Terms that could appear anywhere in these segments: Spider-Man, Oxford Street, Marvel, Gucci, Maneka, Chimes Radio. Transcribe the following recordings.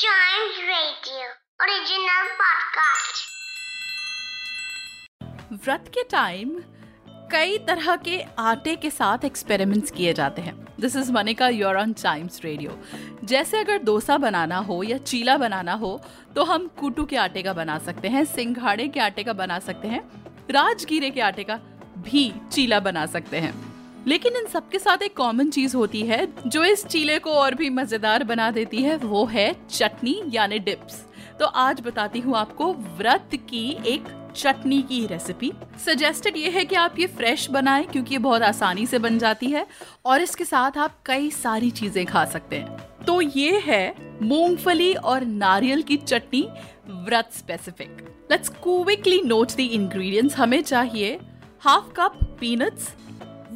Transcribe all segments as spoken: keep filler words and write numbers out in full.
Chimes Radio original podcast। व्रत के time कई तरह के आटे के साथ एक्सपेरिमेंट्स किए जाते हैं। This is Maneka, you are on Chimes radio. जैसे अगर डोसा बनाना हो या चीला बनाना हो तो हम कूटू के आटे का बना सकते हैं, सिंघाड़े के आटे का बना सकते हैं, राजगीरे के आटे का भी चीला बना सकते हैं। लेकिन इन सबके साथ एक कॉमन चीज होती है जो इस चीले को और भी मजेदार बना देती है, वो है चटनी यानी डिप्स। तो आज बताती हूँ आपको व्रत की एक चटनी की रेसिपी। सजेस्टेड ये है कि आप ये फ्रेश बनाएं क्योंकि ये बहुत आसानी से बन जाती है और इसके साथ आप कई सारी चीजें खा सकते हैं। तो ये है मूंगफली और नारियल की चटनी, व्रत specific. Let's quickly note the ingredients. हमें चाहिए half cup peanuts,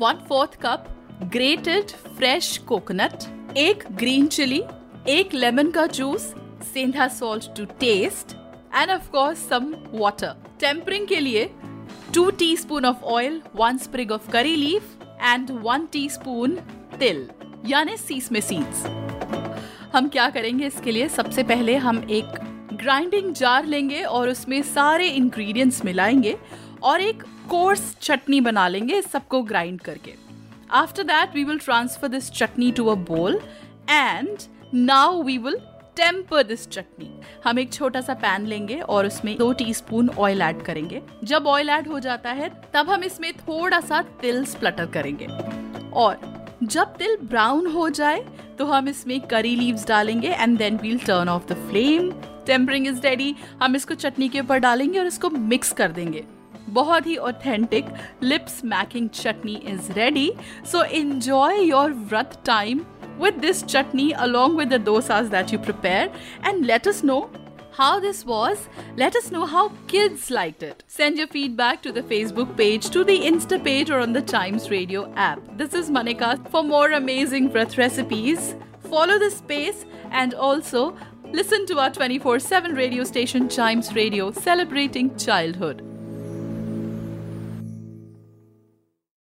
one fourth cup grated fresh coconut, एक ग्रीन चिली, एक लेमन का जूस, सेंधा salt to taste and of course some water. Tempering के लिए two teaspoon of oil, one sprig of curry leaf and one teaspoon तिल यानी sesame seeds. हम क्या करेंगे इसके लिए, सबसे पहले हम एक ग्राइंडिंग जार लेंगे और उसमें सारे इंग्रेडिएंट्स मिलाएंगे और एक कोर्स चटनी बना लेंगे सबको ग्राइंड करके। After that we will transfer this chutney to a bowl and now we will temper this चटनी। हम एक छोटा सा पैन लेंगे और उसमें दो टीस्पून ऑयल ऐड करेंगे। जब ऑयल ऐड हो जाता है तब हम इसमें थोड़ा सा तिल स्प्लटर करेंगे और जब तिल ब्राउन हो जाए तो हम इसमें करी लीव्स डालेंगे and then we'll turn off the flame. Tempering is ready. हम इसको चटनी के ऊपर डालेंगे और इसको मिक्स कर देंगे। बहुत ही authentic lip smacking chutney is ready. So enjoy your व्रत time with this chutney along with the dosas that you prepare and let us know how this was. Let us know how kids liked it. Send your feedback to the Facebook page, to the Insta page or on the Chimes Radio app. This is Maneka. For more amazing Vrat recipes, follow this space and also listen to our twenty-four seven radio station Chimes Radio, celebrating childhood.